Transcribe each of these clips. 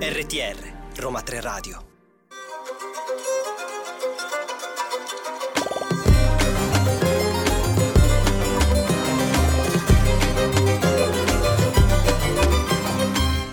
RTR Roma Tre Radio.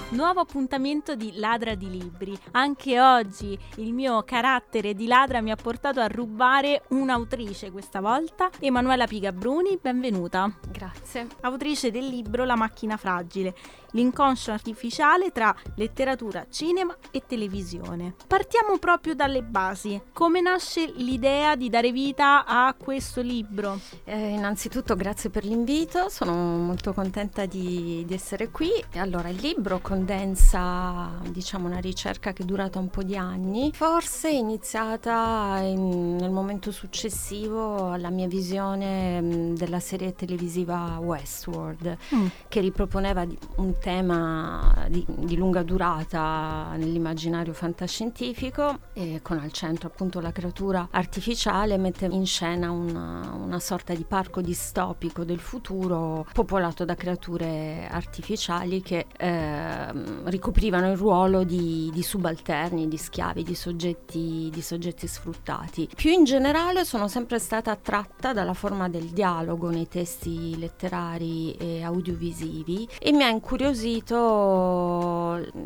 Nuovo appuntamento di Ladra di Libri. Anche oggi il mio carattere di ladra mi ha portato a rubare un'autrice, questa volta Emanuela Piga Bruni, benvenuta. Grazie. Autrice del libro La macchina fragile, l'inconscio artificiale tra letteratura, cinema e televisione. Partiamo proprio dalle basi. Come nasce l'idea di dare vita a questo libro? Innanzitutto grazie per l'invito, sono molto contenta di essere qui. Allora, il libro condensa, diciamo, una ricerca che è durata un po' di anni, forse iniziata nel momento successivo alla mia visione della serie televisiva Westworld, che riproponeva un tema di lunga durata nell'immaginario fantascientifico, e con al centro appunto la creatura artificiale. Mette in scena una sorta di parco distopico del futuro popolato da creature artificiali che ricoprivano il ruolo di subalterni, di schiavi, di soggetti sfruttati. Più in generale sono sempre stata attratta dalla forma del dialogo nei testi letterari e audiovisivi, e mi ha incuriosito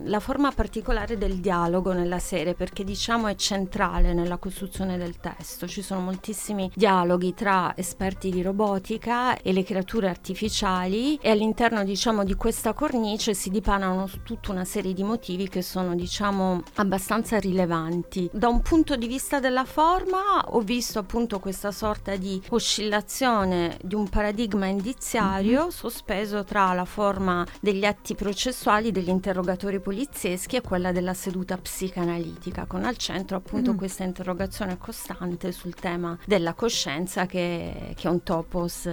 la forma particolare del dialogo nella serie, perché diciamo è centrale nella costruzione del testo. Ci sono moltissimi dialoghi tra esperti di robotica e le creature artificiali, e all'interno, diciamo, di questa cornice si dipanano tutta una serie di motivi che sono, diciamo, abbastanza rilevanti. Da un punto di vista della forma ho visto appunto questa sorta di oscillazione di un paradigma indiziario sospeso tra la forma degli atti processuali degli interrogatori polizieschi e quella della seduta psicanalitica, con al centro appunto questa interrogazione costante sul tema della coscienza, che è un topos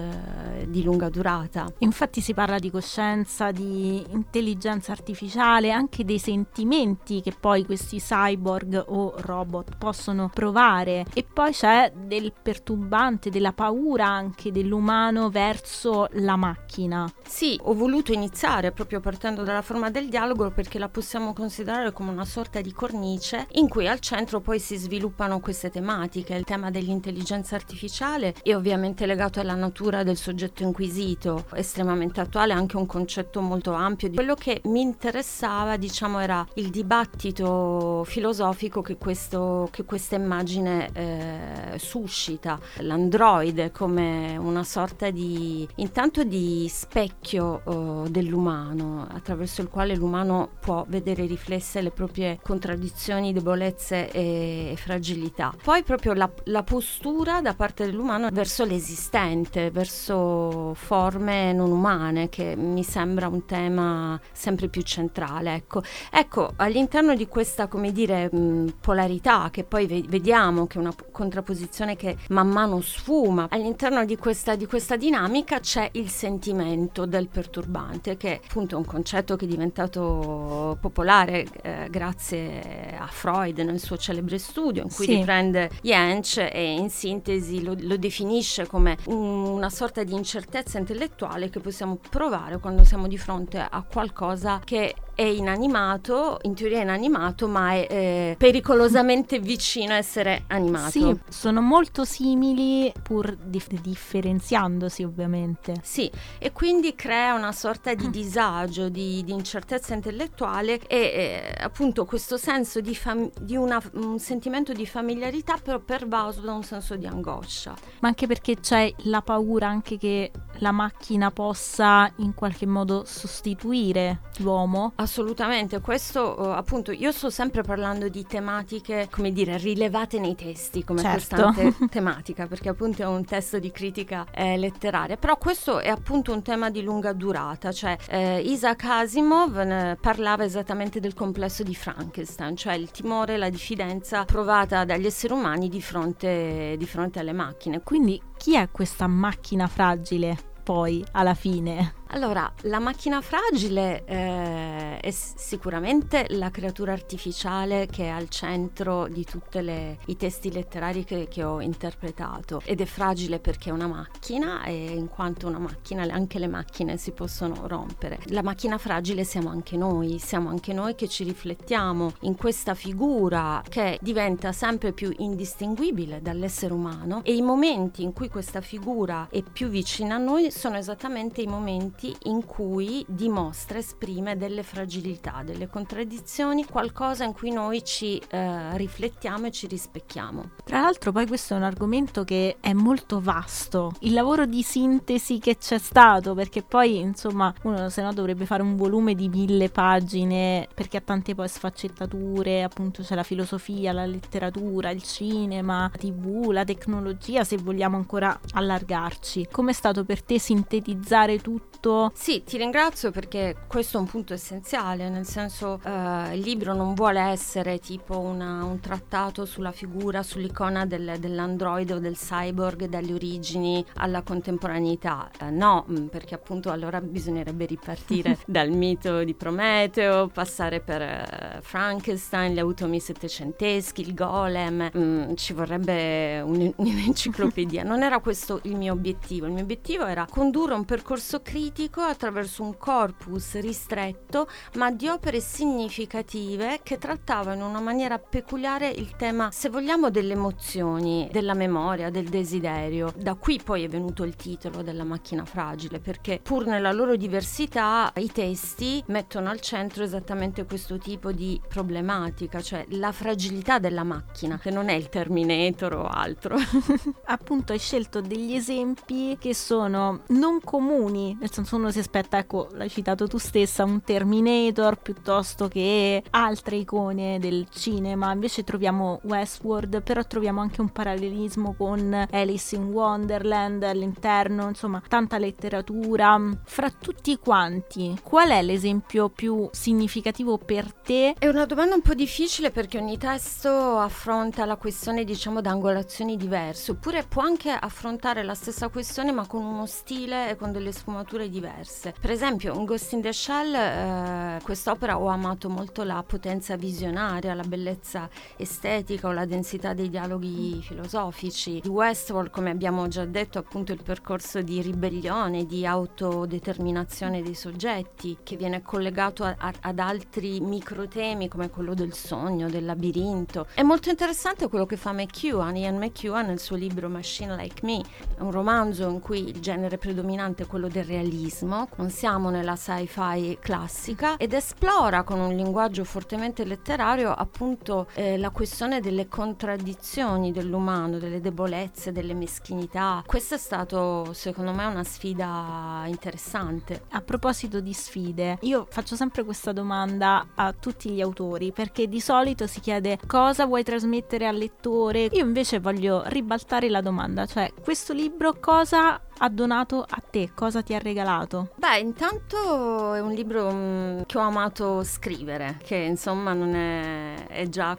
di lunga durata. Infatti si parla di coscienza, di intelligenza artificiale, anche dei sentimenti che poi questi cyborg o robot possono provare, e poi c'è del perturbante, della paura anche dell'umano verso la macchina. Sì, ho voluto iniziare proprio partendo dalla forma del dialogo, perché la possiamo considerare come una sorta di cornice in cui al centro poi si sviluppano queste tematiche. Il tema dell'intelligenza artificiale è ovviamente legato alla natura del soggetto inquisito, estremamente attuale, anche un concetto molto ampio. Quello che mi interessava, diciamo, era il dibattito filosofico che questa immagine suscita. L'androide come una sorta di specchio dell'umano, attraverso il quale l'umano può vedere riflesse le proprie contraddizioni, debolezze e fragilità. Poi proprio la postura da parte dell'umano verso l'esistente, verso forme non umane, che mi sembra un tema sempre più centrale. Ecco, all'interno di questa, come dire, polarità, che poi vediamo che è una contrapposizione che man mano sfuma, all'interno di questa dinamica c'è il sentimento del perturbante, che appunto è un concetto che è diventato popolare grazie a Freud nel suo celebre studio, in cui riprende Jentsch e in sintesi lo definisce come una sorta di incertezza intellettuale che possiamo provare quando siamo di fronte a qualcosa che è inanimato, in teoria è inanimato, ma è pericolosamente vicino a essere animato. Sì, sono molto simili, pur differenziandosi ovviamente. Sì, e quindi crea una sorta di disagio, di incertezza intellettuale, e appunto questo senso di un sentimento di familiarità, però pervaso da un senso di angoscia. Ma anche perché c'è la paura anche che la macchina possa in qualche modo sostituire l'uomo. Assolutamente, questo appunto io sto sempre parlando di tematiche, come dire, rilevate nei testi come costante tematica, perché appunto è un testo di critica letteraria, però questo è appunto un tema di lunga durata. Cioè Isaac Asimov parlava esattamente del complesso di Frankenstein, cioè il timore, la diffidenza provata dagli esseri umani di fronte alle macchine. Quindi chi è questa macchina fragile poi alla fine? Allora, la macchina fragile è sicuramente la creatura artificiale che è al centro di tutti i testi letterari che ho interpretato, ed è fragile perché è una macchina, e in quanto una macchina anche le macchine si possono rompere. La macchina fragile siamo anche noi che ci riflettiamo in questa figura che diventa sempre più indistinguibile dall'essere umano, e i momenti in cui questa figura è più vicina a noi sono esattamente i momenti in cui dimostra, esprime delle fragilità, delle contraddizioni, qualcosa in cui noi ci riflettiamo e ci rispecchiamo. Tra l'altro poi questo è un argomento che è molto vasto, il lavoro di sintesi che c'è stato, perché poi insomma uno se no dovrebbe fare un volume di 1000 pagine, perché ha tante poi sfaccettature, appunto c'è la filosofia, la letteratura, il cinema, la TV, la tecnologia, se vogliamo ancora allargarci. Com'è stato per te sintetizzare tutto? Sì, ti ringrazio, perché questo è un punto essenziale, nel senso il libro non vuole essere tipo un trattato sulla figura, sull'icona dell'android o del cyborg dalle origini alla contemporaneità, no, perché appunto allora bisognerebbe ripartire dal mito di Prometeo, passare per Frankenstein, gli automi settecenteschi, il Golem, ci vorrebbe un'enciclopedia. Non era questo il mio obiettivo. Il mio obiettivo era condurre un percorso critico attraverso un corpus ristretto ma di opere significative che trattavano in una maniera peculiare il tema, se vogliamo, delle emozioni, della memoria, del desiderio. Da qui poi è venuto il titolo della macchina fragile, perché pur nella loro diversità i testi mettono al centro esattamente questo tipo di problematica, cioè la fragilità della macchina, che non è il Terminator o altro. Appunto hai scelto degli esempi che sono non comuni, nel senso uno si aspetta, ecco, l'hai citato tu stessa, un Terminator piuttosto che altre icone del cinema, invece troviamo Westworld, però troviamo anche un parallelismo con Alice in Wonderland all'interno, insomma tanta letteratura. Fra tutti quanti, qual è l'esempio più significativo per te? È una domanda un po' difficile, perché ogni testo affronta la questione, diciamo, da angolazioni diverse, oppure può anche affrontare la stessa questione ma con uno stile e con delle sfumature diverse. Per esempio in Ghost in the Shell, quest'opera, ho amato molto la potenza visionaria, la bellezza estetica o la densità dei dialoghi filosofici. Di Westworld, come abbiamo già detto, appunto il percorso di ribellione, di autodeterminazione dei soggetti, che viene collegato ad altri microtemi come quello del sogno, del labirinto. È molto interessante quello che fa Ian McEwan nel suo libro Machine Like Me, è un romanzo in cui il genere predominante è quello del realismo, non siamo nella sci-fi classica, ed esplora con un linguaggio fortemente letterario appunto la questione delle contraddizioni dell'umano, delle debolezze, delle meschinità. Questa è stato secondo me una sfida interessante. A proposito di sfide, io faccio sempre questa domanda a tutti gli autori, perché di solito si chiede cosa vuoi trasmettere al lettore. Io invece voglio ribaltare la domanda, cioè questo libro cosa ha donato a te, cosa ti ha regalato? Beh, intanto è un libro che ho amato scrivere, che insomma non è già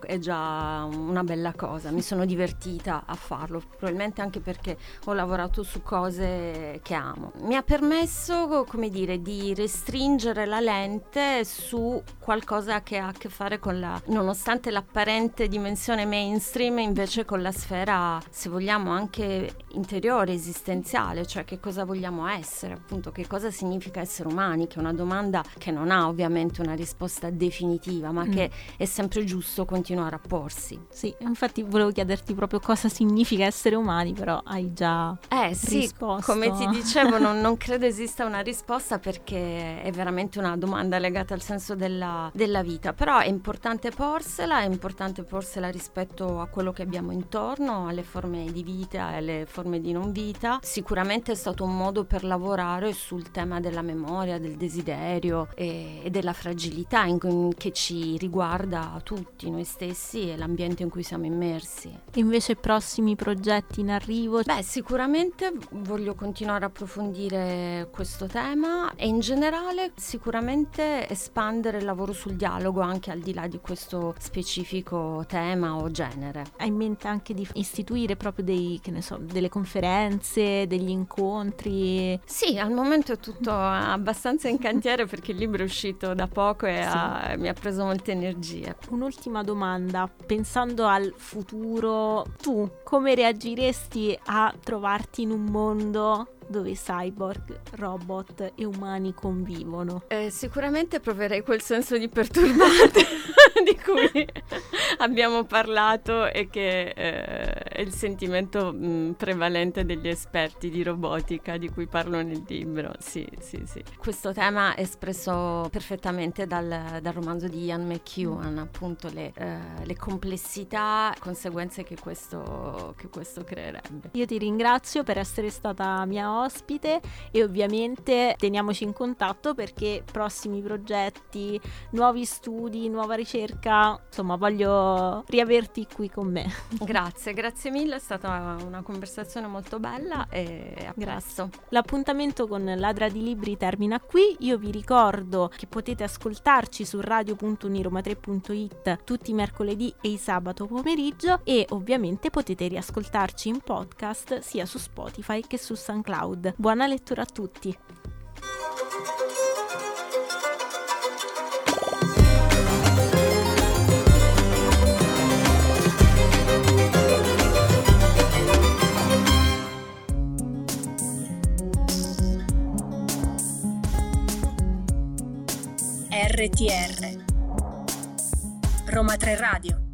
una bella cosa, mi sono divertita a farlo, probabilmente anche perché ho lavorato su cose che amo. Mi ha permesso, come dire, di restringere la lente su qualcosa che ha a che fare con nonostante l'apparente dimensione mainstream, invece con la sfera, se vogliamo, anche interiore, esistenziale, cioè che cosa vogliamo essere, appunto che cosa significa essere umani, che è una domanda che non ha ovviamente una risposta definitiva, ma che è sempre giusto continuare a porsi. Sì, infatti volevo chiederti proprio cosa significa essere umani, però hai già risposto. Sì, come ti dicevo non credo esista una risposta, perché è veramente una domanda legata al senso della vita, però è importante porsela rispetto a quello che abbiamo intorno, alle forme di vita e alle forme di non vita. Sicuramente è stato un modo per lavorare sul tema della memoria, del desiderio e della fragilità che ci riguarda tutti, noi stessi e l'ambiente in cui siamo immersi. Invece prossimi progetti in arrivo? Beh, sicuramente voglio continuare a approfondire questo tema e in generale sicuramente espandere il lavoro sul dialogo anche al di là di questo specifico tema o genere. Hai in mente anche di istituire proprio delle conferenze, degli incontri incontri? Sì, al momento è tutto abbastanza in cantiere perché il libro è uscito da poco e mi ha preso molte energie. Un'ultima domanda, pensando al futuro, tu come reagiresti a trovarti in un mondo dove cyborg, robot e umani convivono? Sicuramente proverei quel senso di perturbato di cui abbiamo parlato e che è il sentimento prevalente degli esperti di robotica di cui parlo nel libro. Sì. Questo tema è espresso perfettamente dal romanzo di Ian McEwan, appunto le complessità, conseguenze che questo creerebbe. Io ti ringrazio per essere stata mia ospite e ovviamente teniamoci in contatto perché prossimi progetti, nuovi studi, nuova ricerca, insomma voglio riaverti qui con me. Grazie mille, è stata una conversazione molto bella e a presto. L'appuntamento con Ladra di Libri termina qui. Io vi ricordo che potete ascoltarci su radio.uniroma3.it tutti i mercoledì e i sabato pomeriggio e ovviamente potete riascoltarci in podcast sia su Spotify che su SoundCloud. Buona lettura a tutti. RTR Roma Tre Radio.